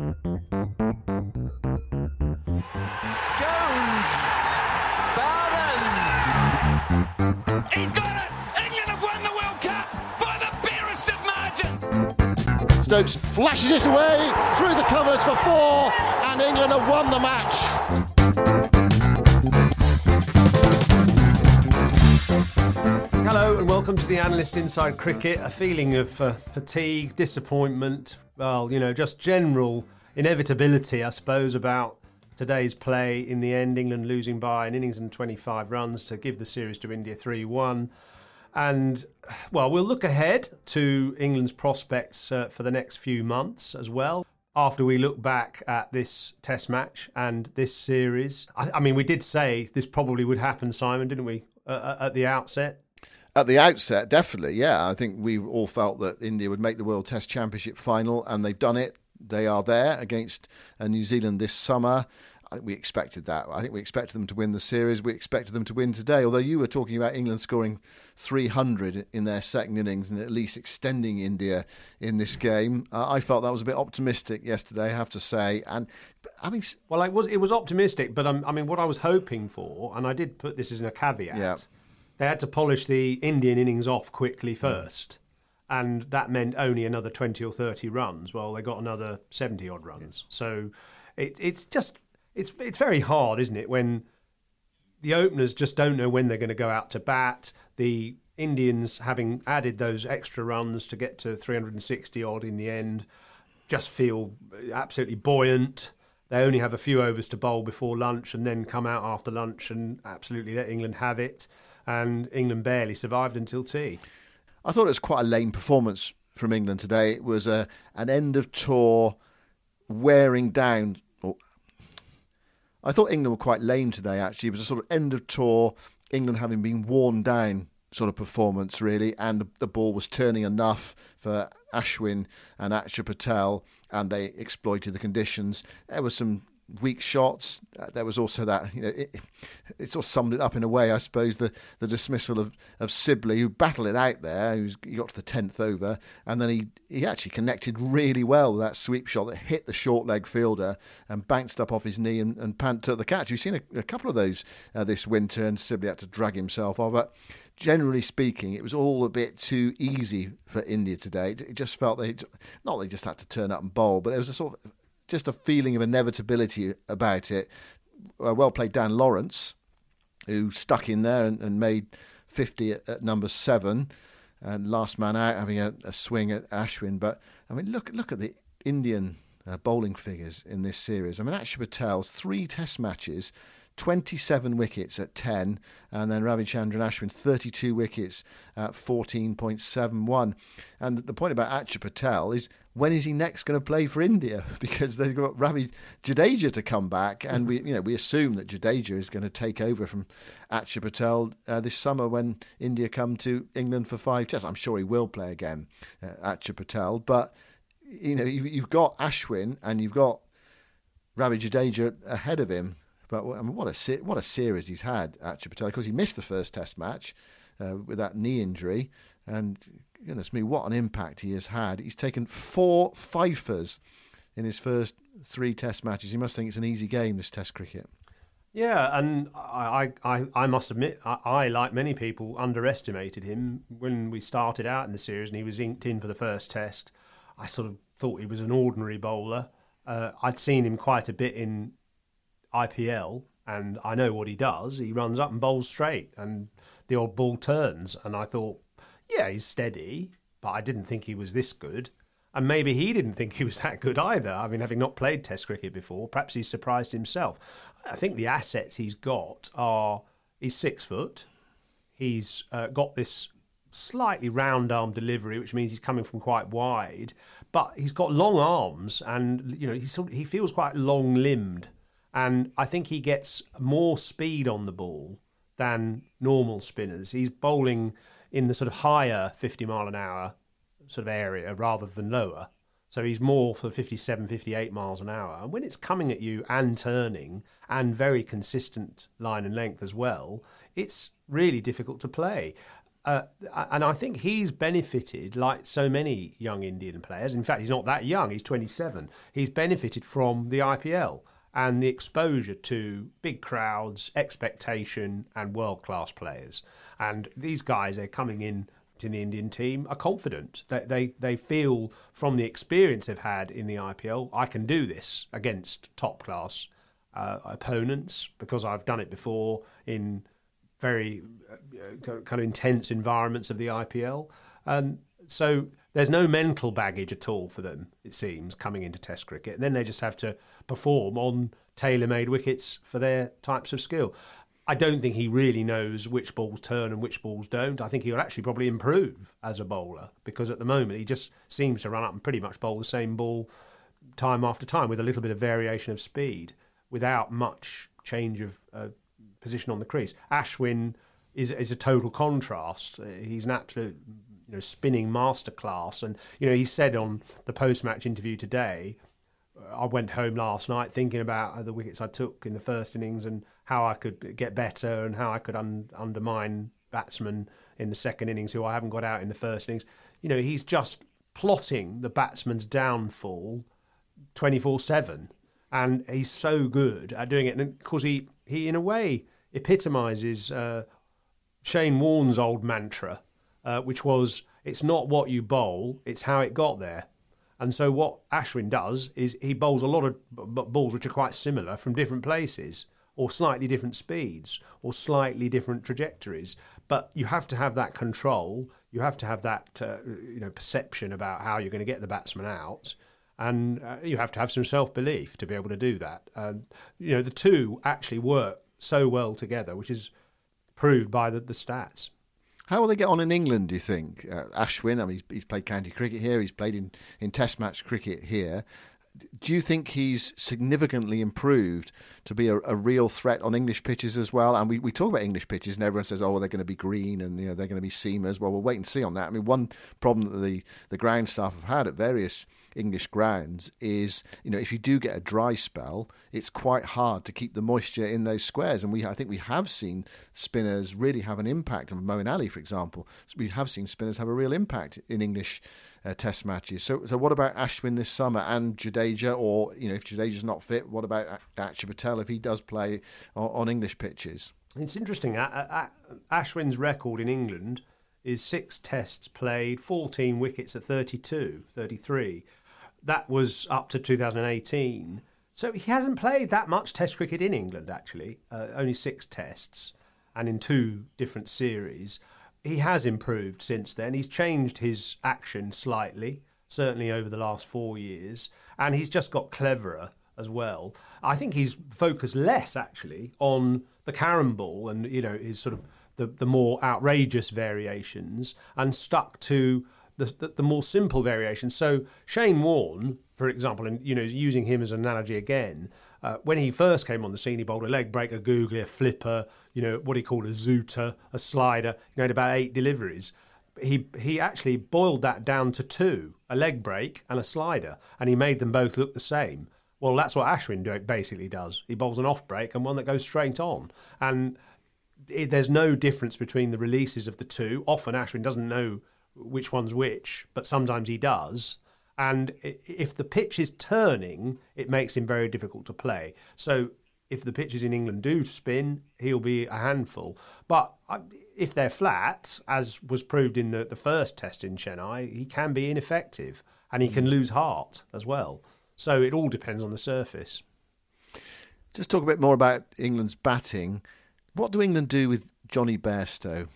Jones, Bowden, he's got it! England have won the World Cup by the barest of margins. Stokes flashes it away through the covers for four, and England have won the match. Hello and welcome to the Analyst Inside Cricket. A feeling of fatigue, disappointment. Well, you know, just general inevitability, I suppose, about today's play. In the end, England losing by an innings and 25 runs to give the series to India 3-1. And, well, we'll look ahead to England's prospects for the next few months as well, after we look back at this Test match and this series. I mean, we did say this probably would happen, Simon, didn't we, at the outset? At the outset, definitely, yeah. I think we all felt that India would make the World Test Championship final, and they've done it. They are there against New Zealand this summer. I think we expected that. I think we expected them to win the series. We expected them to win today, although you were talking about England scoring 300 in their second innings and at least extending India in this game. I felt that was a bit optimistic yesterday, I have to say. And I mean, well, it was optimistic, but I mean, what I was hoping for, and I did put this as a caveat, yeah. They had to polish the Indian innings off quickly first, and that meant only another 20 or 30 runs. Well, they got another 70-odd runs. Yes. So it's very hard, isn't it, when the openers just don't know when they're going to go out to bat. The Indians, having added those extra runs to get to 360-odd in the end, just feel absolutely buoyant. They only have a few overs to bowl before lunch and then come out after lunch and absolutely let England have it. And England barely survived until tea. I thought it was quite a lame performance from England today. It was an end of tour wearing down. I thought England were quite lame today, actually. It was a sort of end of tour, England having been worn down sort of performance, really. And the ball was turning enough for Ashwin and Axar Patel, and they exploited the conditions. There was some weak shots. There was also that, you know, it sort of summed it up in a way, I suppose, the dismissal of Sibley, who battled it out there. He got to the 10th over, and then he actually connected really well with that sweep shot that hit the short leg fielder and bounced up off his knee, and Pant took the catch. We've seen a couple of those this winter, and Sibley had to drag himself off. But generally speaking, it was all a bit too easy for India today. It just felt they just had to turn up and bowl, but there was a sort of just a feeling of inevitability about it. Well played Dan Lawrence, who stuck in there and made 50 at number 7, and last man out, having a swing at Ashwin. But I mean, look at the Indian bowling figures in this series. I mean, Axar Patel's 3 Test matches, 27 wickets at 10, and then Ravichandran Ashwin, 32 wickets at 14.71. And the point about Axar Patel is, when is he next going to play for India? Because they've got Ravi Jadeja to come back, and we assume that Jadeja is going to take over from Axar Patel this summer when India come to England for 5 tests. I'm sure he will play again, Axar Patel, but you know, you've got Ashwin and you've got Ravi Jadeja ahead of him. But I mean, what a series he's had, Axar Patel. Of course, he missed the first Test match with that knee injury. And goodness me, what an impact he has had. He's taken 4 fifers in his first 3 Test matches. He must think it's an easy game, this Test cricket. Yeah, and I must admit, I, like many people, underestimated him when we started out in the series and he was inked in for the first Test. I sort of thought he was an ordinary bowler. I'd seen him quite a bit in IPL, and I know what he does. He runs up and bowls straight, and the odd ball turns. And I thought, yeah, he's steady, but I didn't think he was this good. And maybe he didn't think he was that good either. I mean, having not played Test cricket before, perhaps he's surprised himself. I think the assets he's got are, he's 6 foot. He's got this slightly round arm delivery, which means he's coming from quite wide, but he's got long arms, and you know, he feels quite long limbed. And I think he gets more speed on the ball than normal spinners. He's bowling in the sort of higher 50 mile an hour sort of area rather than lower. So he's more for 57, 58 miles an hour. And when it's coming at you and turning and very consistent line and length as well, it's really difficult to play. And I think he's benefited, like so many young Indian players. In fact, he's not that young, he's 27. He's benefited from the IPL and the exposure to big crowds, expectation and world-class players. And these guys, they're coming in to the Indian team, are confident. They feel from the experience they've had in the IPL, I can do this against top-class opponents because I've done it before in very kind of intense environments of the IPL. So there's no mental baggage at all for them, it seems, coming into Test cricket. And then they just have to perform on tailor-made wickets for their types of skill. I don't think he really knows which balls turn and which balls don't. I think he'll actually probably improve as a bowler because at the moment he just seems to run up and pretty much bowl the same ball time after time with a little bit of variation of speed without much change of position on the crease. Ashwin is a total contrast. He's an absolute, you know, spinning masterclass, and you know, he said on the post-match interview today, I went home last night thinking about the wickets I took in the first innings and how I could get better and how I could undermine batsmen in the second innings who I haven't got out in the first innings. You know, he's just plotting the batsman's downfall 24/7, and he's so good at doing it. And because he in a way epitomises Shane Warne's old mantra, which was, it's not what you bowl, it's how it got there. And so what Ashwin does is he bowls a lot of balls which are quite similar from different places or slightly different speeds or slightly different trajectories. But you have to have that control. You have to have that perception about how you're going to get the batsman out. And you have to have some self-belief to be able to do that. And, you know, the two actually work so well together, which is proved by the stats. How will they get on in England, do you think? Ashwin, I mean, he's played county cricket here. He's played in Test match cricket here. Do you think he's significantly improved to be a real threat on English pitches as well? And we talk about English pitches and everyone says, oh, well, they're going to be green and, you know, they're going to be seamers. Well, we'll wait and see on that. I mean, one problem that the ground staff have had at various English grounds is, you know, if you do get a dry spell, it's quite hard to keep the moisture in those squares. And I think we have seen spinners really have an impact. And Moeen Ali, for example, we have seen spinners have a real impact in English Test matches. So what about Ashwin this summer and Jadeja? Or, you know, if Jadeja's not fit, what about Axar Patel if he does play on English pitches? It's interesting. Ashwin's record in England is 6 Tests played, 14 wickets at 32, 33. That was up to 2018. So he hasn't played that much Test cricket in England, actually. Only 6 Tests and in 2 different series. He has improved since then. He's changed his action slightly, certainly over the last 4 years. And he's just got cleverer as well. I think he's focused less, actually, on the carom ball and, you know, his sort of the more outrageous variations and stuck to the more simple variations. So Shane Warne, for example, and, you know, using him as an analogy again, when he first came on the scene, he bowled a leg break, a googly, a flipper, you know, what he called a zooter, a slider. You know, he had about 8 deliveries. he actually boiled that down to two, a leg break and a slider, and he made them both look the same. Well, that's what Ashwin basically does. He bowls an off break and one that goes straight on. And there's no difference between the releases of the two. Often Ashwin doesn't know which one's which, but sometimes he does. And if the pitch is turning, it makes him very difficult to play. So if the pitches in England do spin, he'll be a handful. But if they're flat, as was proved in the first test in Chennai, he can be ineffective and he can lose heart as well. So it all depends on the surface. Just talk a bit more about England's batting. What do England do with Johnny Bairstow?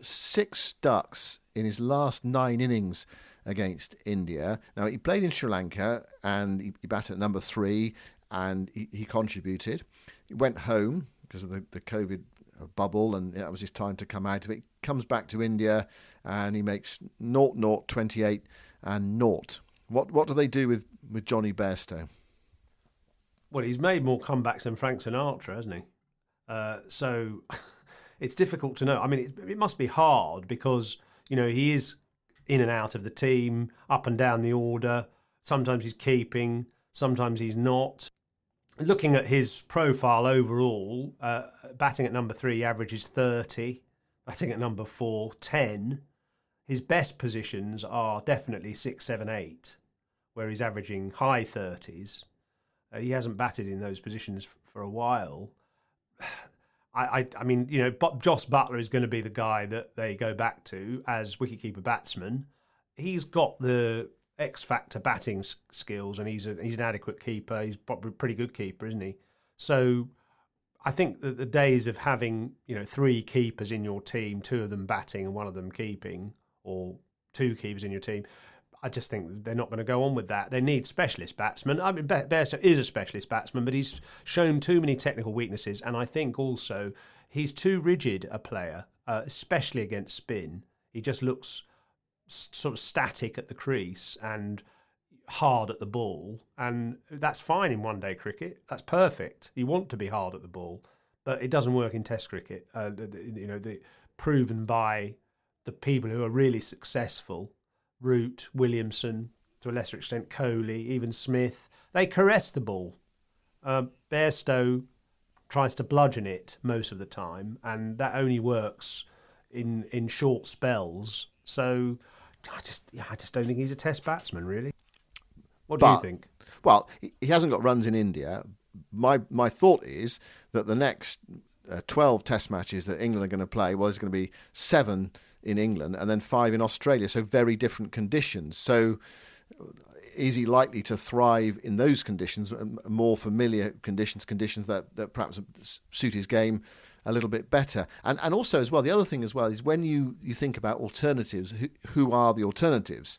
6 ducks in his last 9 innings against India. Now, he played in Sri Lanka and he batted at number 3 and he contributed. He went home because of the COVID bubble and that was his time to come out of it. He comes back to India and he makes 0, 28 and 0. What do they do with Johnny Bairstow? Well, he's made more comebacks than Frank Sinatra, hasn't he? So it's difficult to know. I mean, it must be hard because, you know, he is in and out of the team, up and down the order. Sometimes he's keeping, sometimes he's not. Looking at his profile overall, batting at number 3, he averages 30. Batting at number 4, 10. His best positions are definitely 6, 7, 8, where he's averaging high 30s. He hasn't batted in those positions for a while. I mean, you know, Jos Buttler is going to be the guy that they go back to as wicketkeeper batsman. He's got the X factor batting skills, and he's an adequate keeper. He's probably a pretty good keeper, isn't he? So I think that the days of having, you know, 3 keepers in your team, 2 of them batting and 1 of them keeping, or 2 keepers in your team, I just think they're not going to go on with that. They need specialist batsmen. I mean, Bairstow is a specialist batsman, but he's shown too many technical weaknesses. And I think also he's too rigid a player, especially against spin. He just looks sort of static at the crease and hard at the ball. And that's fine in one-day cricket. That's perfect. You want to be hard at the ball, but it doesn't work in Test cricket. You know, proven by the people who are really successful, Root, Williamson, to a lesser extent Kohli, even Smith, they caress the ball. Bairstow tries to bludgeon it most of the time, and that only works in short spells. So I just don't think he's a Test batsman, really. What do you think? Well, he hasn't got runs in India. My thought is that the next 12 Test matches that England are going to play, well, there's going to be 7 in England and then 5 in Australia, so very different conditions. So is he likely to thrive in those conditions, more familiar conditions that perhaps suit his game a little bit better? And also as well, the other thing as well is when you think about alternatives, who are the alternatives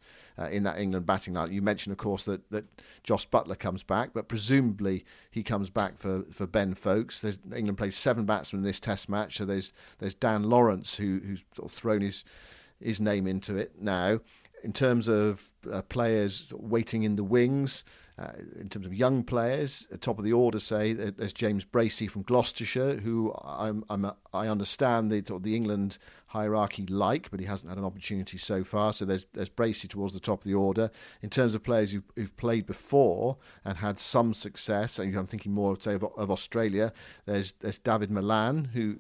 in that England batting line? You mentioned, of course, that Jos Buttler comes back, but presumably he comes back for Ben Foakes. England plays 7 batsmen in this Test match, so there's Dan Lawrence who's sort of thrown his name into it now. In terms of players waiting in the wings, in terms of young players, at top of the order, say, there's James Bracey from Gloucestershire, who I understand the England hierarchy like, but he hasn't had an opportunity so far. So there's Bracey towards the top of the order. In terms of players who've played before and had some success, and I'm thinking more, say, of Australia. There's David Milan, who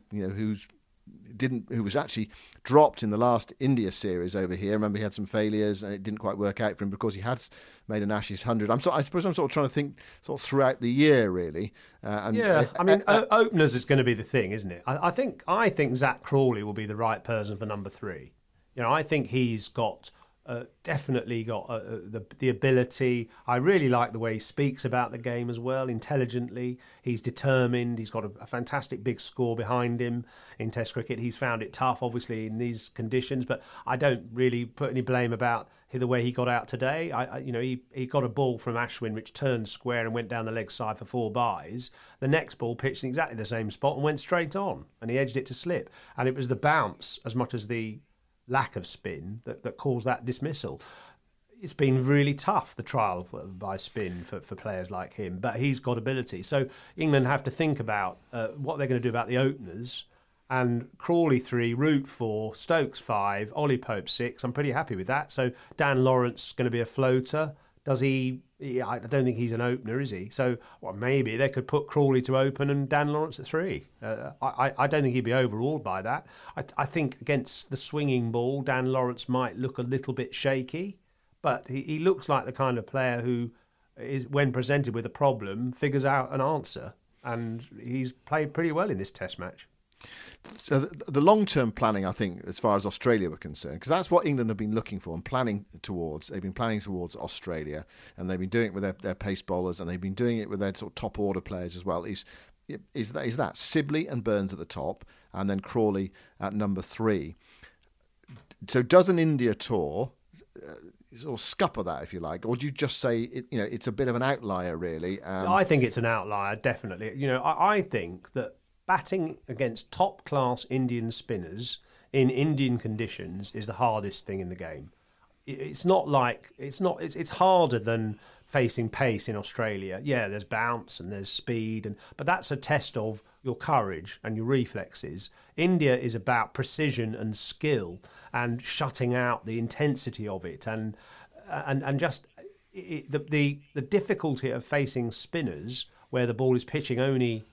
was actually dropped in the last India series over here. Remember, he had some failures and it didn't quite work out for him because he had made an Ashes 100. I suppose I'm sort of trying to think sort of throughout the year, really. Openers is going to be the thing, isn't it? I think Zach Crawley will be the right person for number 3. You know, I think he's got the ability. I really like the way he speaks about the game as well, intelligently. He's determined. He's got a fantastic big score behind him in Test cricket. He's found it tough, obviously, in these conditions, but I don't really put any blame about the way he got out today. He got a ball from Ashwin which turned square and went down the leg side for 4 byes. The next ball pitched in exactly the same spot and went straight on, and he edged it to slip. And it was the bounce as much as the lack of spin that caused that dismissal. It's been really tough, the trial by spin for players like him, but he's got ability. So England have to think about what they're going to do about the openers and Crawley 3, Root 4, Stokes 5, Ollie Pope 6. I'm pretty happy with that. So Dan Lawrence going to be a floater. Does he? I don't think he's an opener, is he? So well, maybe they could put Crawley to open and Dan Lawrence at 3. I don't think he'd be overawed by that. I think against the swinging ball, Dan Lawrence might look a little bit shaky, but he looks like the kind of player who is, when presented with a problem, figures out an answer. And he's played pretty well in this Test match. So the long-term planning, I think, as far as Australia were concerned, because that's what England have been looking for and planning towards. They've been planning towards Australia, and they've been doing it with their pace bowlers, and they've been doing it with their sort of top-order players as well. Is that Sibley and Burns at the top, and then Crawley at number 3. So does an India tour sort of scupper that, if you like, or do you just say it's a bit of an outlier, really? I think it's an outlier, definitely. I think that batting against top-class Indian spinners in Indian conditions is the hardest thing in the game. It's harder than facing pace in Australia. Yeah, there's bounce and there's speed, but that's a test of your courage and your reflexes. India is about precision and skill and shutting out the intensity of it, and just the difficulty of facing spinners where the ball is pitching only,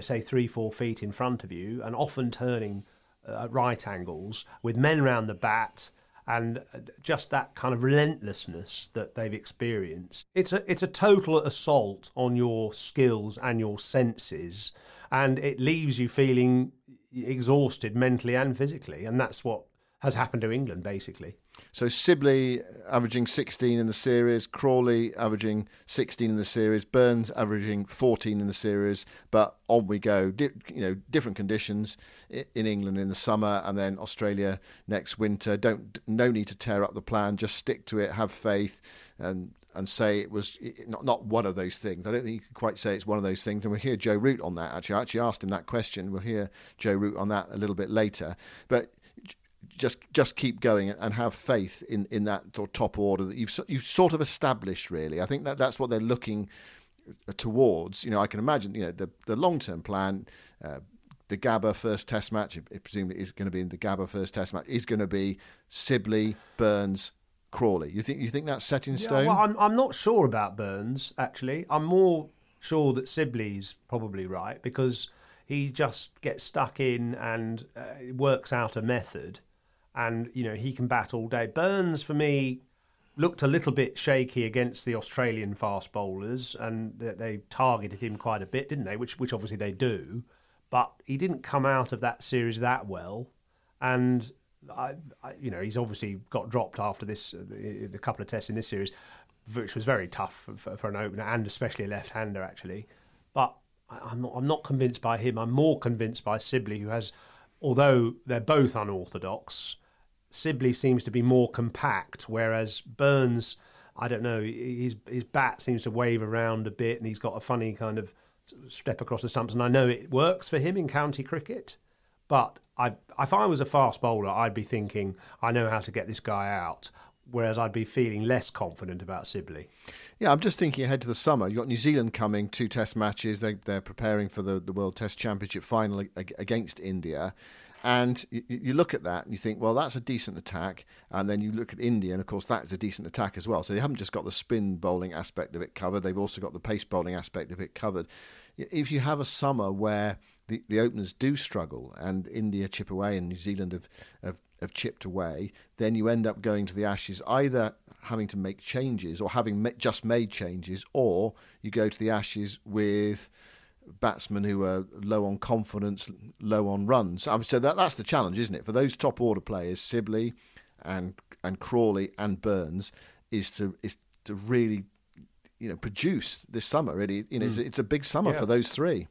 say 3-4 feet in front of you, and often turning at right angles with men round the bat, and just that kind of relentlessness that they've experienced. It's a total assault on your skills and your senses, and it leaves you feeling exhausted mentally and physically, and that's what has happened to England, basically. So Sibley averaging 16 in the series, Crawley averaging 16 in the series, Burns averaging 14 in the series, but on we go. Different conditions in England in the summer and then Australia next winter. No need to tear up the plan, just stick to it, have faith and say it was not one of those things. I don't think you can quite say it's one of those things. And we'll hear Joe Root on that, actually. I actually asked him that question. We'll hear Joe Root on that a little bit later. But just keep going and have faith in that sort of top order that you've sort of established, really. I think that's what they're looking towards. I can imagine the long-term plan, the Gabba first Test match, it presumably is going to be in the Gabba first Test match, is going to be Sibley, Burns, Crawley. You think that's set in stone? Well, I'm not sure about Burns, actually. I'm more sure that Sibley's probably right, because he just gets stuck in and works out a method. And, he can bat all day. Burns, for me, looked a little bit shaky against the Australian fast bowlers, and they targeted him quite a bit, didn't they? Which obviously they do. But he didn't come out of that series that well. And, he's obviously got dropped after this, the couple of tests in this series, which was very tough for an opener, and especially a left-hander, actually. But I'm not convinced by him. I'm more convinced by Sibley, who has, although they're both unorthodox, Sibley seems to be more compact, whereas Burns, I don't know, his bat seems to wave around a bit, and he's got a funny kind of step across the stumps. And I know it works for him in county cricket, but if I was a fast bowler, I'd be thinking, I know how to get this guy out, whereas I'd be feeling less confident about Sibley. Yeah, I'm just thinking ahead to the summer. You've got New Zealand coming, 2 Test matches. They're preparing for the World Test Championship final against India. And you look at that and you think, well, that's a decent attack. And then you look at India, and of course, that's a decent attack as well. So they haven't just got the spin bowling aspect of it covered. They've also got the pace bowling aspect of it covered. If you have a summer where the openers do struggle and India chip away and New Zealand have chipped away, then you end up going to the Ashes either having to make changes or having just made changes, or you go to the Ashes with batsmen who are low on confidence, low on runs. So that's the challenge, isn't it, for those top order players, Sibley and Crawley and Burns, is to really produce this summer. Really, it's a big summer for those three.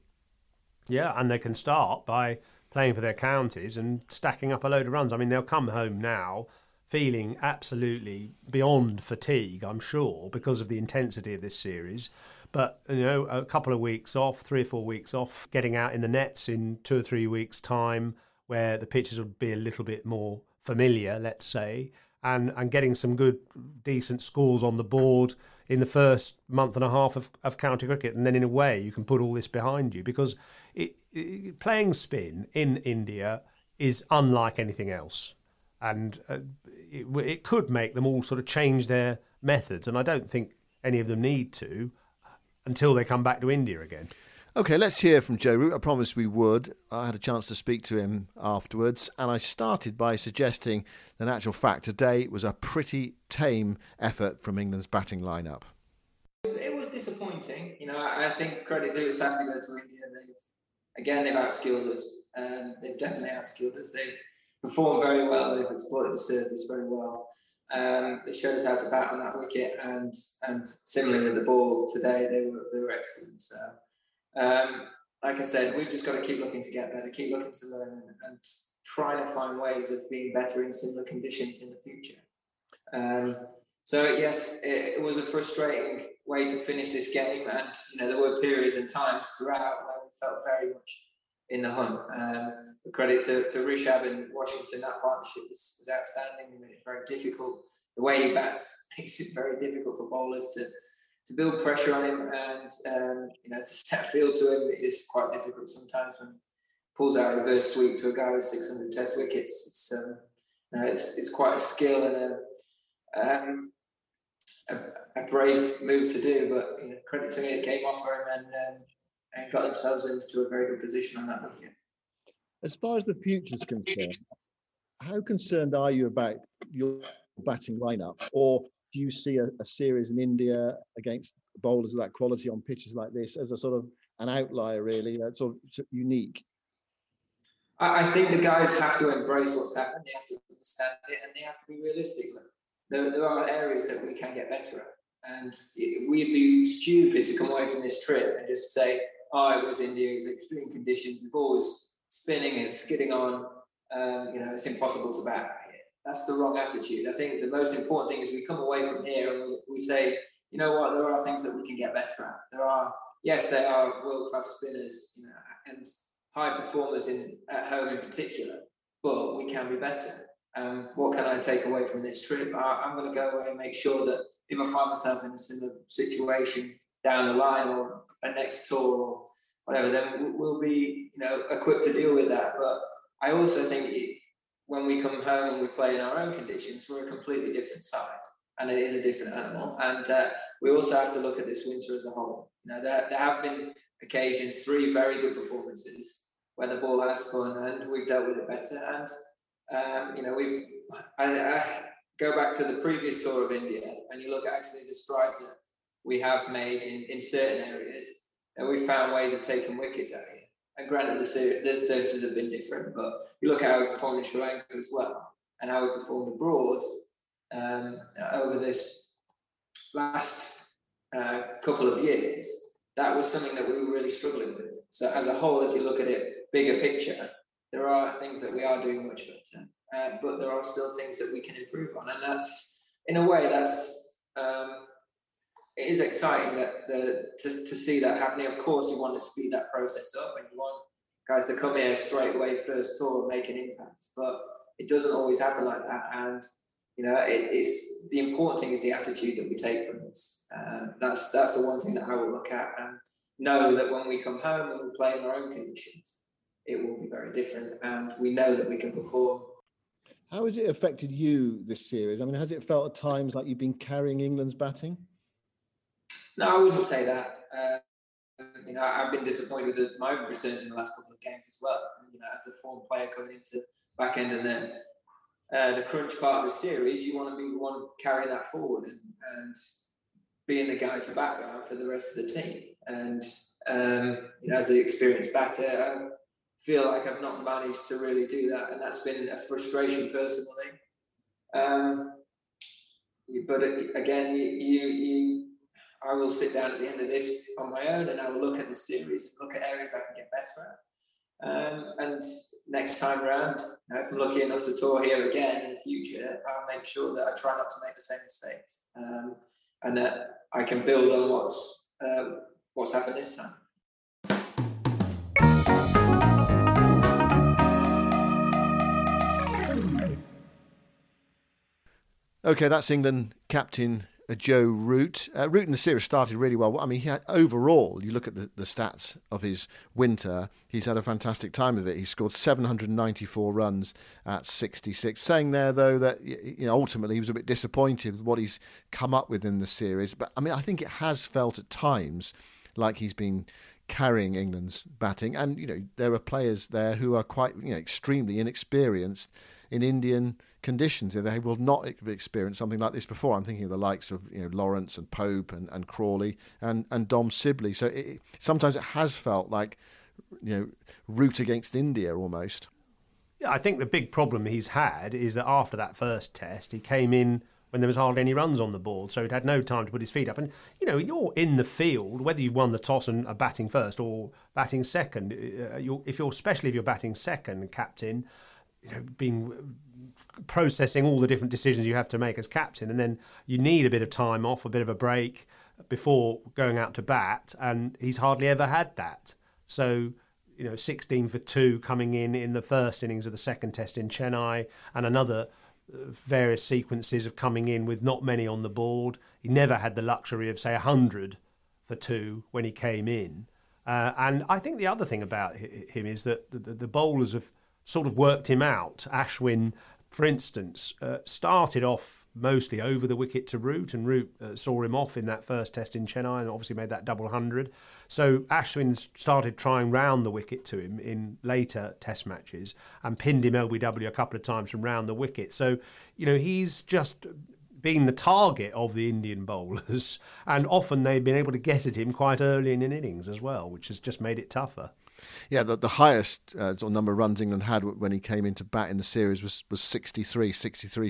Yeah, and they can start by playing for their counties and stacking up a load of runs. I mean, they'll come home now feeling absolutely beyond fatigue, I'm sure, because of the intensity of this series. But, a couple of weeks off, 3 or 4 weeks off, getting out in the nets in 2 or 3 weeks' time where the pitches will be a little bit more familiar, let's say, and getting some good, decent scores on the board in the first month and a half of county cricket, and then in a way you can put all this behind you, because it, playing spin in India is unlike anything else, and it could make them all sort of change their methods, and I don't think any of them need to until they come back to India again. OK, let's hear from Joe Root. I promised we would. I had a chance to speak to him afterwards, and I started by suggesting that, in actual fact, today was a pretty tame effort from England's batting lineup. It was disappointing. You know, I think credit due have to go to India. They've outskilled us. They've definitely outskilled us. They've performed very well. They've exploited the surface very well. It shows how to bat on that wicket, and similarly with the ball today, they were excellent. So, like I said, we've just got to keep looking to get better, keep looking to learn, and trying to find ways of being better in similar conditions in the future. So yes, it was a frustrating way to finish this game, and you know there were periods and times throughout where we felt very much in the hunt. The credit to Rishabh and Washington, that partnership was outstanding. It was very difficult. The way he bats makes it very difficult for bowlers to build pressure on him, and to step field to him is quite difficult sometimes when he pulls out a reverse sweep to a guy with 600 test wickets. It's quite a skill and a brave move to do, but credit to me, it came off for him and got themselves into a very good position on that weekend. As far as the future is concerned, how concerned are you about your batting lineup, or do you see a series in India against bowlers of that quality on pitches like this as a sort of an outlier, really, sort of unique? I think the guys have to embrace what's happened. They have to understand it, and they have to be realistic. There are areas that we can get better at, and we'd be stupid to come away from this trip and just say, it was India, it was extreme conditions, the ball was spinning and skidding on, it's impossible to bat. That's the wrong attitude. I think the most important thing is we come away from here and we say, you know what, there are things that we can get better at. They are world-class spinners, and high performers at home in particular, but we can be better. What can I take away from this trip? I'm going to go away and make sure that if I find myself in a similar situation down the line or a next tour or whatever, then we'll be, equipped to deal with that. But I also think when we come home and we play in our own conditions, we're a completely different side, and it is a different animal. And we also have to look at this winter as a whole. There have been occasions, three very good performances where the ball has spun and we've dealt with it better. And I go back to the previous tour of India, and you look at actually the strides that we have made in certain areas, and we found ways of taking wickets out here. And granted, the services have been different, but you look at how we performed in Sri Lanka as well, and how we performed abroad over this last couple of years. That was something that we were really struggling with. So as a whole, if you look at it bigger picture, there are things that we are doing much better, but there are still things that we can improve on. And that's, in a way, it is exciting to see that happening. Of course, you want to speed that process up, and you want guys to come here straight away, first tour, and make an impact. But it doesn't always happen like that. And it's the important thing is the attitude that we take from this. That's the one thing that I will look at, and know that when we come home and we play in our own conditions, it will be very different, and we know that we can perform. How has it affected you, this series? I mean, has it felt at times like you've been carrying England's batting? No, I wouldn't say that. I've been disappointed with my own returns in the last couple of games as well. As the form player coming into back end and then the crunch part of the series, you want to be the one carrying that forward and being the guy to back down for the rest of the team. And as an experienced batter, I feel like I've not managed to really do that, and that's been a frustration personally. I will sit down at the end of this on my own, and I will look at the series, look at areas I can get better at. And next time round, if I'm lucky enough to tour here again in the future, I'll make sure that I try not to make the same mistakes, and that I can build on what's happened this time. OK, that's England captain Joe Root. Root in the series started really well. I mean, he had, overall, you look at the stats of his winter, he's had a fantastic time of it. He scored 794 runs at 66. Saying there, though, that ultimately he was a bit disappointed with what he's come up with in the series. But, I mean, I think it has felt at times like he's been carrying England's batting. And, there are players there who are quite, extremely inexperienced in Indian conditions. They will not have experienced something like this before. I'm thinking of the likes of Lawrence and Pope and Crawley and Dom Sibley. So sometimes it has felt like Root against India almost. I think the big problem he's had is that after that first test, he came in when there was hardly any runs on the board, so he'd had no time to put his feet up. And, you're in the field, whether you've won the toss and are batting first or batting second, especially if you're batting second, captain, being processing all the different decisions you have to make as captain, and then you need a bit of time off, a bit of a break before going out to bat, and he's hardly ever had that. So, 16 for 2 coming in the first innings of the second test in Chennai, and another various sequences of coming in with not many on the board. He never had the luxury of, say, 100 for 2 when he came in. And I think the other thing about him is that the bowlers have sort of worked him out. Ashwin, for instance, started off mostly over the wicket to Root, and Root saw him off in that first test in Chennai and obviously made that 100. So Ashwin started trying round the wicket to him in later test matches and pinned him LBW a couple of times from round the wicket. So, he's just been the target of the Indian bowlers, and often they've been able to get at him quite early in an innings as well, which has just made it tougher. Yeah, the highest number of runs England had when he came into bat in the series was 63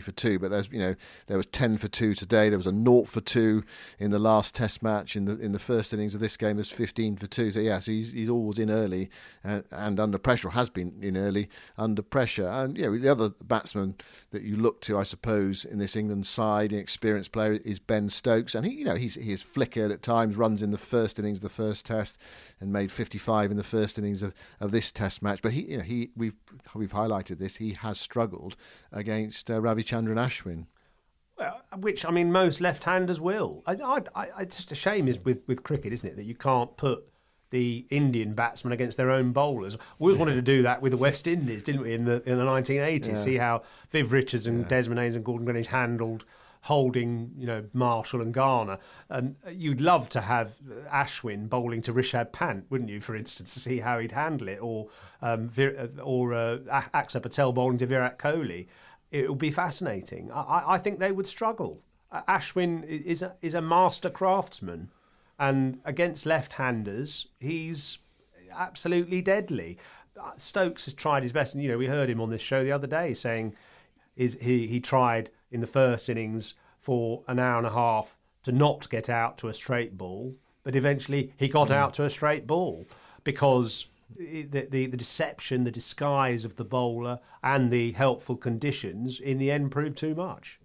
for 2. But there's there was 10 for 2 today. There was a 0 for 2 in the last Test match. In the first innings of this game, there's 15 for 2. So he's always in early and under pressure, or has been in early under pressure. And the other batsman that you look to, I suppose, in this England side, an experienced player, is Ben Stokes, and he is flickered at times. Runs in the first innings of the first Test and made 55 in the first innings of this Test match, but we've highlighted this. He has struggled against Ravichandran Ashwin, which most left-handers will. It's just a shame is with cricket, isn't it, that you can't put the Indian batsmen against their own bowlers. We always wanted to do that with the West Indies, didn't we? In the 1980s, see how Viv Richards and Desmond Haynes and Gordon Greenidge handled holding, Marshall and Garner. And you'd love to have Ashwin bowling to Rishabh Pant, wouldn't you, for instance, to see how he'd handle it, or Axar Patel bowling to Virat Kohli. It would be fascinating. I think they would struggle. Ashwin is a master craftsman, and against left-handers, he's absolutely deadly. Stokes has tried his best, and, we heard him on this show the other day saying he tried in the first innings for an hour and a half to not get out to a straight ball, but eventually he got out to a straight ball because the deception, the disguise of the bowler and the helpful conditions in the end proved too much.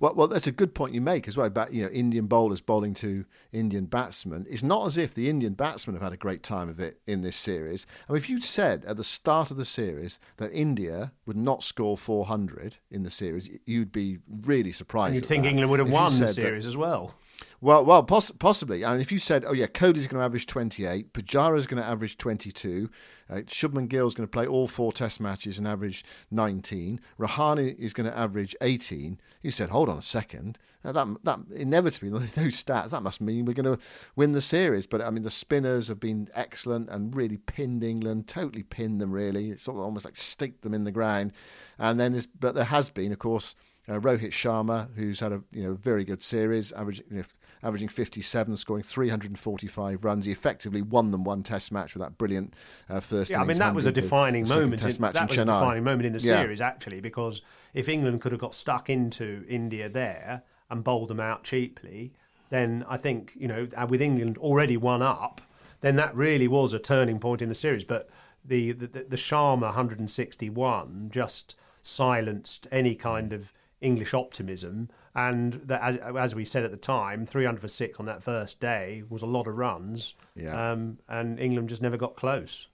Well, that's a good point you make as well about Indian bowlers bowling to Indian batsmen. It's not as if the Indian batsmen have had a great time of it in this series. I mean, if you'd said at the start of the series that India would not score 400 in the series, you'd be really surprised. And you'd think that England would have won the series as well. Well, possibly. I mean, if you said, Kohli's going to average 28, Pujara's going to average 22, Shubman Gill's going to play all 4 Test matches and average 19, Rahane is going to average 18, you said, hold on a second, that inevitably, those stats, that must mean we're going to win the series. But, the spinners have been excellent and really pinned England, totally pinned them, really. It's sort of almost like staked them in the ground. And then but there has been, of course, Rohit Sharma, who's had a very good series, averaging 57, scoring 345 runs. He effectively won them one Test match with that brilliant first. Yeah, that was a defining moment. In the series, actually, because if England could have got stuck into India there and bowled them out cheaply, then I think with England already 1 up, then that really was a turning point in the series. But the Sharma 161 just silenced any kind of English optimism, and that, as we said at the time, 300 for 6 on that first day was a lot of runs, and England just never got close.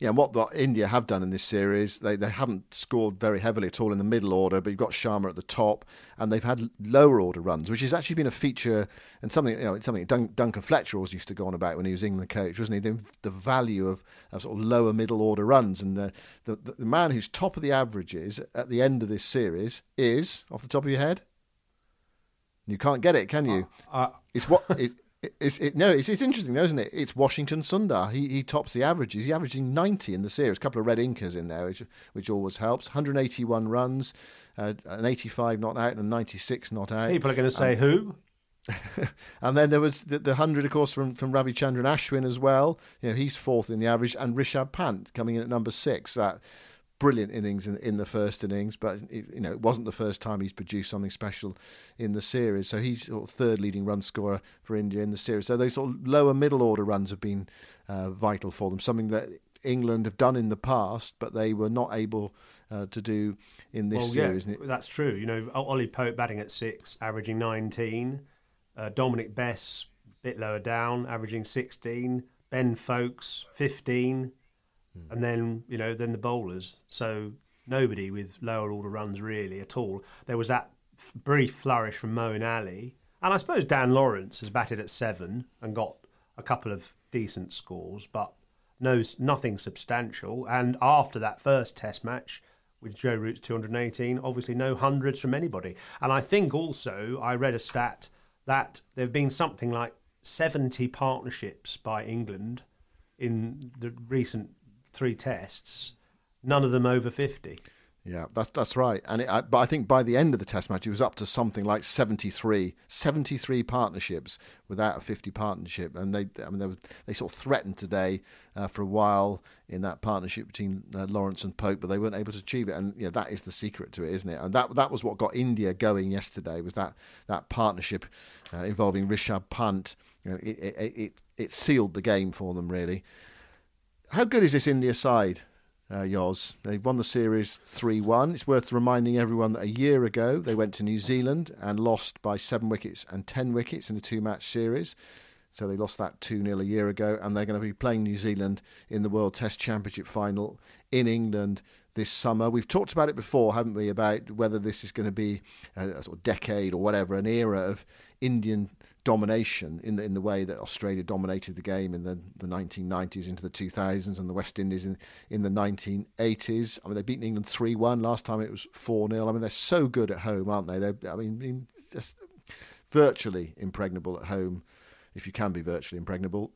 yeah, and what India have done in this series, they haven't scored very heavily at all in the middle order, but you've got Sharma at the top, and they've had lower order runs, which has actually been a feature and something, you know, it's something Duncan Fletcher always used to go on about when he was England coach, wasn't he? The value of sort of lower middle order runs, and the man who's top of the averages at the end of this series is, off the top of your head, you can't get it, can you? It's what. It's interesting, though, isn't it? It's Washington Sundar. He tops the averages. He's averaging 90 in the series. A couple of red inkers in there, which always helps. 181 runs, an 85 not out, and a 96 not out. People are going to say who? And then there was the 100, of course, from Ravichandran Ashwin as well. You know, he's fourth in the average, and Rishabh Pant coming in at number 6. That brilliant innings in the first innings, but it wasn't the first time he's produced something special in the series. So he's sort of third leading run scorer for India in the series. So those sort of lower middle order runs have been vital for them, something that England have done in the past, but they were not able to do in this series. Yeah, that's true. You know, Ollie Pope batting at 6, averaging 19. Dominic Bess, a bit lower down, averaging 16. Ben Foakes, 15. And then, you know, then the bowlers. So nobody with lower order runs really at all. There was that brief flourish from Moeen Ali. And I suppose Dan Lawrence has batted at 7 and got a couple of decent scores, but nothing substantial. And after that first Test match with Joe Root's 218, obviously no hundreds from anybody. And I think also I read a stat that there have been something like 70 partnerships by England in the recent 3 tests, none of them over 50. Yeah, that's right. And but I think by the end of the Test match, it was up to something like 73 partnerships without a 50 partnership. And they sort of threatened today for a while in that partnership between Lawrence and Pope, but they weren't able to achieve it. And you know, that is the secret to it, isn't it? And that was what got India going yesterday, was that partnership involving Rishabh Pant. You know, it sealed the game for them, really. How good is this India side, Jos? They've won the series 3-1. It's worth reminding everyone that a year ago they went to New Zealand and lost by 7 wickets and 10 wickets in a 2-match series. So they lost that 2-0 a year ago, and they're going to be playing New Zealand in the World Test Championship final in England this summer. We've talked about it before, haven't we, about whether this is going to be a sort of decade or whatever, an era of Indian domination in the way that Australia dominated the game in the 1990s into the 2000s, and the West Indies in the 1980s. I mean, they beat England 3-1. Last time it was 4-0. I mean, they're so good at home, aren't they? They're, I mean, just virtually impregnable at home, if you can be virtually impregnable.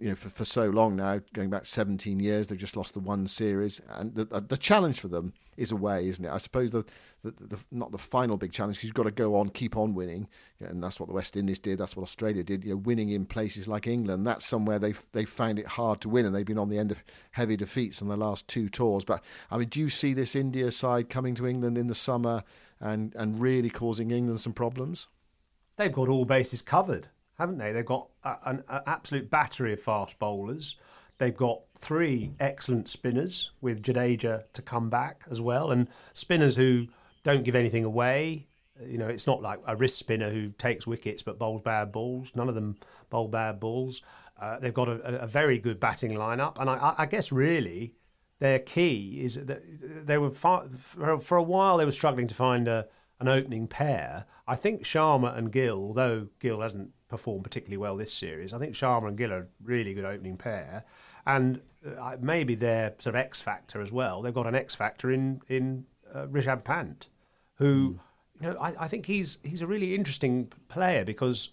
You know, for so long now, going back 17 years, they've just lost the one series, and the challenge for them is away, isn't it? I suppose the not the final big challenge, because you've got to go on, keep on winning, and that's what the West Indies did, that's what Australia did. You know, winning in places like England, that's somewhere they found it hard to win, and they've been on the end of heavy defeats in the last 2 tours. But I mean, do you see this India side coming to England in the summer and really causing England some problems? They've got all bases covered, haven't they? They've got an absolute battery of fast bowlers. They've got 3 excellent spinners, with Jadeja to come back as well, and spinners who don't give anything away. You know, it's not like a wrist spinner who takes wickets but bowls bad balls. None of them bowl bad balls. They've got a very good batting lineup, and I guess really their key is that they were for a while they were struggling to find an opening pair. I think Sharma and Gill, although Gill hasn't performed particularly well this series, I think Sharma and Gill are a really good opening pair, and maybe their sort of X factor as well. They've got an X factor in Rishabh Pant, who you know, I think he's a really interesting player, because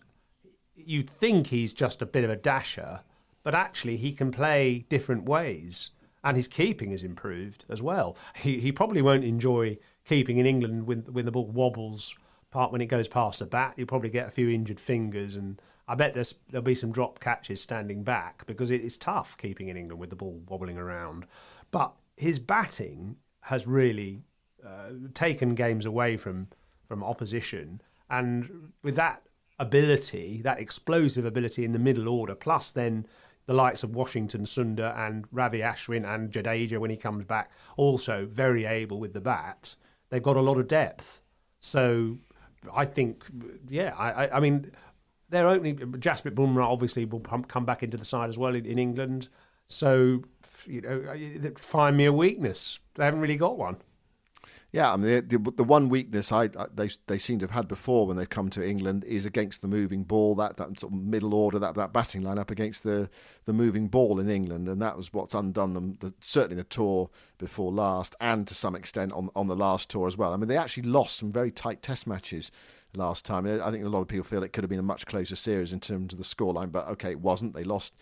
you'd think he's just a bit of a dasher, but actually he can play different ways, and his keeping has improved as well. He probably won't enjoy keeping in England when the ball wobbles. When it goes past the bat, you'll probably get a few injured fingers, and I bet there'll be some drop catches standing back, because it is tough keeping in England with the ball wobbling around. But his batting has really taken games away from opposition, and with that ability, that explosive ability in the middle order, plus then the likes of Washington Sundar and Ravi Ashwin and Jadeja when he comes back, also very able with the bat, they've got a lot of depth. So I think, yeah, I mean, they're only Jasprit Bumrah obviously will come back into the side as well in England. So, you know, find me a weakness. They haven't really got one. Yeah, I mean, the one weakness they seem to have had before when they've come to England is against the moving ball, that sort of middle order, that batting lineup against the moving ball in England. And that was what's undone them, certainly the tour before last and to some extent on the last tour as well. I mean, they actually lost some very tight test matches last time. I think a lot of people feel it could have been a much closer series in terms of the scoreline, but OK, it wasn't. They lost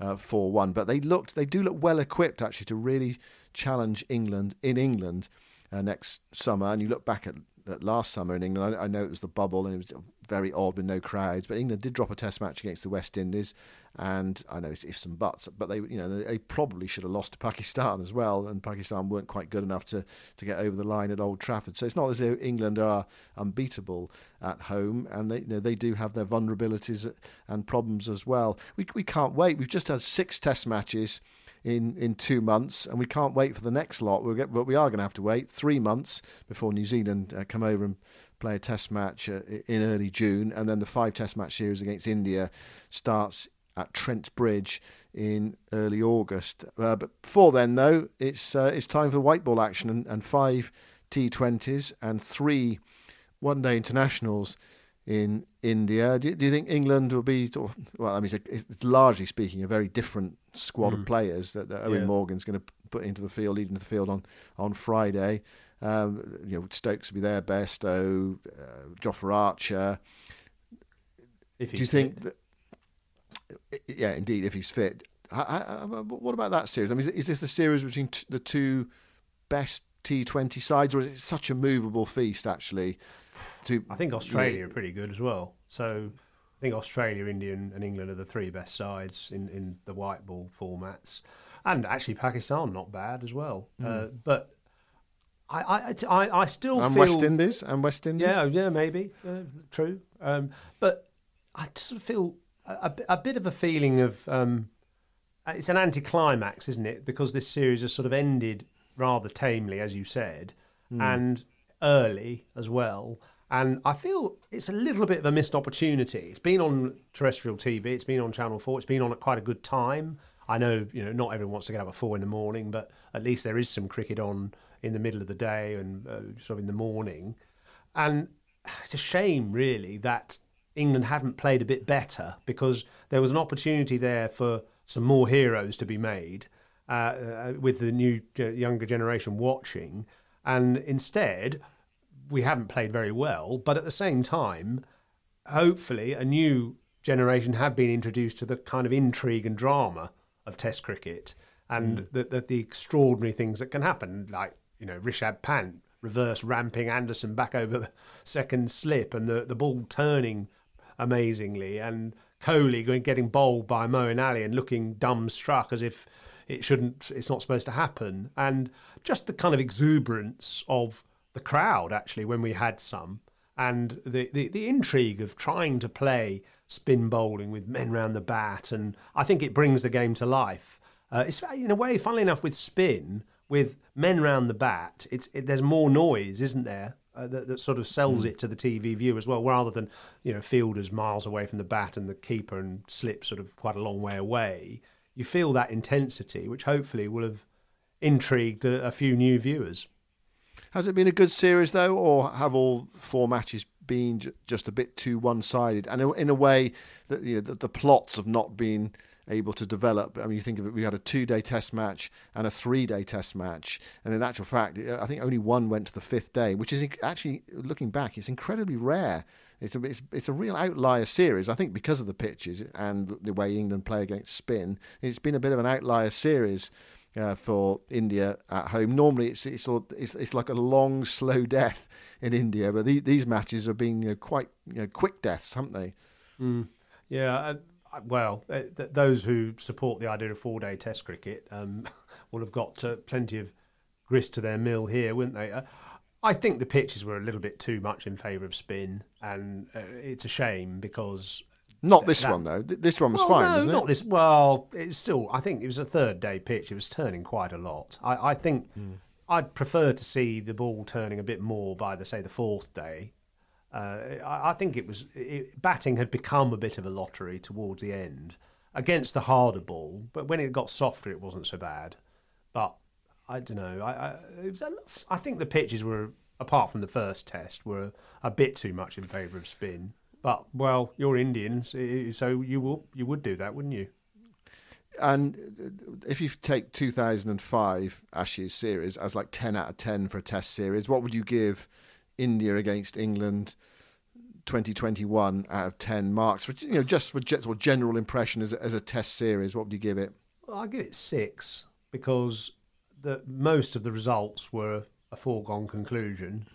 4-1. But they do look well equipped, actually, to really challenge England in England next summer. And you look back at last summer in England, I know it was the bubble and it was very odd with no crowds, but England did drop a test match against the West Indies, and I know it's ifs and buts, but they probably should have lost to Pakistan as well, and Pakistan weren't quite good enough to get over the line at Old Trafford. So it's not as though England are unbeatable at home, and they do have their vulnerabilities and problems as well. We can't wait. We've just had 6 test matches in 2 months, and we can't wait for the next lot. But we are going to have to wait 3 months before New Zealand come over and play a test match in early June, and then the 5 test match series against India starts at Trent Bridge in early August. But before then, though, it's time for white ball action and 5 T20s and 3 one-day internationals in India. Do you think England will be, well, I mean, it's largely speaking a very different squad of players that Owen Morgan's going to put into the field, leading the field on Friday. Stokes will be there, Bairstow, Jofra Archer. If he's fit. Yeah, indeed, if he's fit. What about that series? I mean, is this the series between the two best T20 sides, or is it such a movable feast, actually? I think Australia are pretty good as well. So I think Australia, India and England are the 3 best sides in the white ball formats. And actually Pakistan, not bad as well. But I still feel... And West Indies? Yeah, maybe. True. But I just feel a bit of a feeling of... it's an anticlimax, isn't it? Because this series has sort of ended rather tamely, as you said. And... early as well, and I feel it's a little bit of a missed opportunity. It's been on terrestrial TV, it's been on Channel 4, it's been on at quite a good time. I know, not everyone wants to get up at 4 in the morning, but at least there is some cricket on in the middle of the day and sort of in the morning. And it's a shame, really, that England hadn't played a bit better, because there was an opportunity there for some more heroes to be made with the new younger generation watching. And instead, we haven't played very well. But at the same time, hopefully, a new generation have been introduced to the kind of intrigue and drama of Test cricket and the extraordinary things that can happen, like, Rishabh Pant reverse ramping Anderson back over the second slip and the ball turning amazingly, and Kohli getting bowled by Moeen Ali and looking dumbstruck as if... it's not supposed to happen. And just the kind of exuberance of the crowd, actually, when we had some, and the intrigue of trying to play spin bowling with men round the bat. And I think it brings the game to life. It's in a way, funnily enough, with spin, with men round the bat, there's more noise, isn't there? That sort of sells it to the TV view as well, rather than, fielders miles away from the bat and the keeper and slip sort of quite a long way away. You feel that intensity, which hopefully will have intrigued a few new viewers. Has it been a good series, though, or have all 4 matches been just a bit too one-sided? And in a way, that the plots have not been able to develop. I mean, you think of it, we had a 2-day test match and a 3-day test match. And in actual fact, I think only one went to the 5th day, which is actually, looking back, it's incredibly rare. It's a real outlier series, I think, because of the pitches and the way England play against spin. It's been a bit of an outlier series for India at home. Normally, it's like a long, slow death in India, but these matches have been quite quick deaths, haven't they? Yeah. Well, those who support the idea of 4-day Test cricket will have got plenty of grist to their mill here, wouldn't they? I think the pitches were a little bit too much in favour of spin, and it's a shame because... Not this one, though. This one was fine, wasn't it? Not this. Well, it's still... I think it was a 3rd-day pitch. It was turning quite a lot. I think I'd prefer to see the ball turning a bit more by, the 4th day. I think batting had become a bit of a lottery towards the end. against the harder ball, but when it got softer, it wasn't so bad. But I don't know. I think the pitches were, apart from the first test, were a bit too much in favour of spin. But well, you're Indians, so you would do that, wouldn't you? And if you take 2005 Ashes series as like 10 out of 10 for a test series, what would you give India against England 2021 out of 10 marks? For, you know, just for general impression as a test series, what would you give it? Well, I'd give it 6 because most of the results were a foregone conclusion,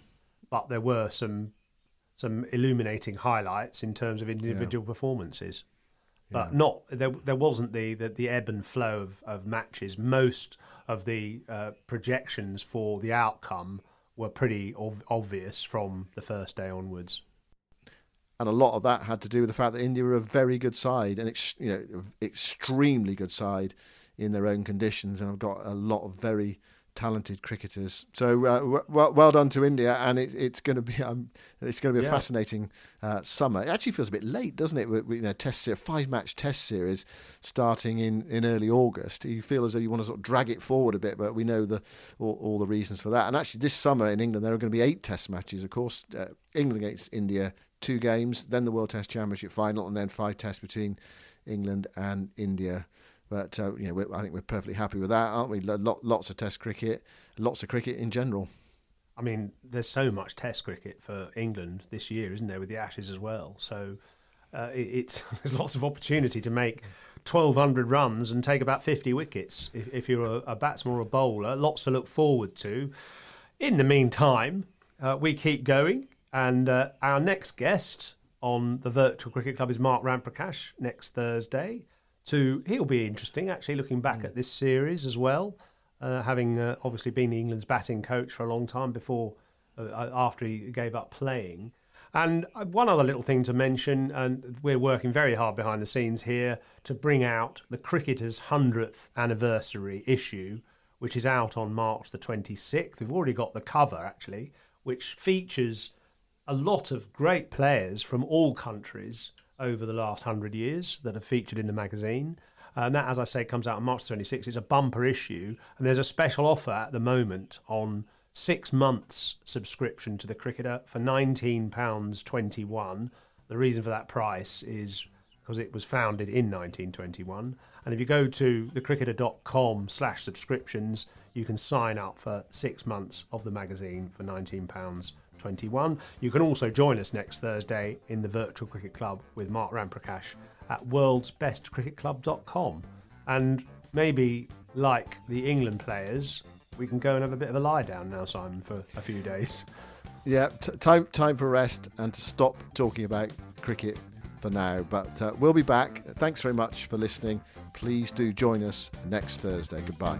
but there were some illuminating highlights in terms of individual performances. But not there wasn't the ebb and flow of matches. Most of the projections for the outcome were pretty obvious from the first day onwards. And a lot of that had to do with the fact that India were a very good side, and extremely good side in their own conditions, and have got a lot of very talented cricketers. So well done to India, and it's going to be a fascinating summer. It actually feels a bit late, doesn't it? With, a 5-match test series starting in early August. You feel as though you want to sort of drag it forward a bit, but we know all the reasons for that. And actually, this summer in England there are going to be 8 test matches. Of course, England against India, 2 games, then the World Test Championship final, and then 5 tests between England and India. But I think we're perfectly happy with that, aren't we? Lots of Test cricket, lots of cricket in general. I mean, there's so much Test cricket for England this year, isn't there, with the Ashes as well? So there's lots of opportunity to make 1,200 runs and take about 50 wickets if you're a batsman or a bowler. Lots to look forward to. In the meantime, we keep going, and our next guest on the Virtual Cricket Club is Mark Ramprakash next Thursday. He'll be interesting, actually, looking back at this series as well, having obviously been England's batting coach for a long time after he gave up playing. And one other little thing to mention, and we're working very hard behind the scenes here to bring out the Cricketer's 100th anniversary issue, which is out on March the 26th. We've already got the cover, actually, which features a lot of great players from all countries over the last 100 years that are featured in the magazine. And that, as I say, comes out on March 26th. It's a bumper issue, and there's a special offer at the moment on 6 months subscription to The Cricketer for £19.21. The reason for that price is because it was founded in 1921. And if you go to thecricketer.com/subscriptions, you can sign up for 6 months of the magazine for £19.21. You can also join us next Thursday in the Virtual Cricket Club with Mark Ramprakash at worldsbestcricketclub.com. And maybe, like the England players, we can go and have a bit of a lie down now, Simon, for a few days. Yeah, time for rest and to stop talking about cricket for now. But we'll be back. Thanks very much for listening. Please do join us next Thursday. Goodbye.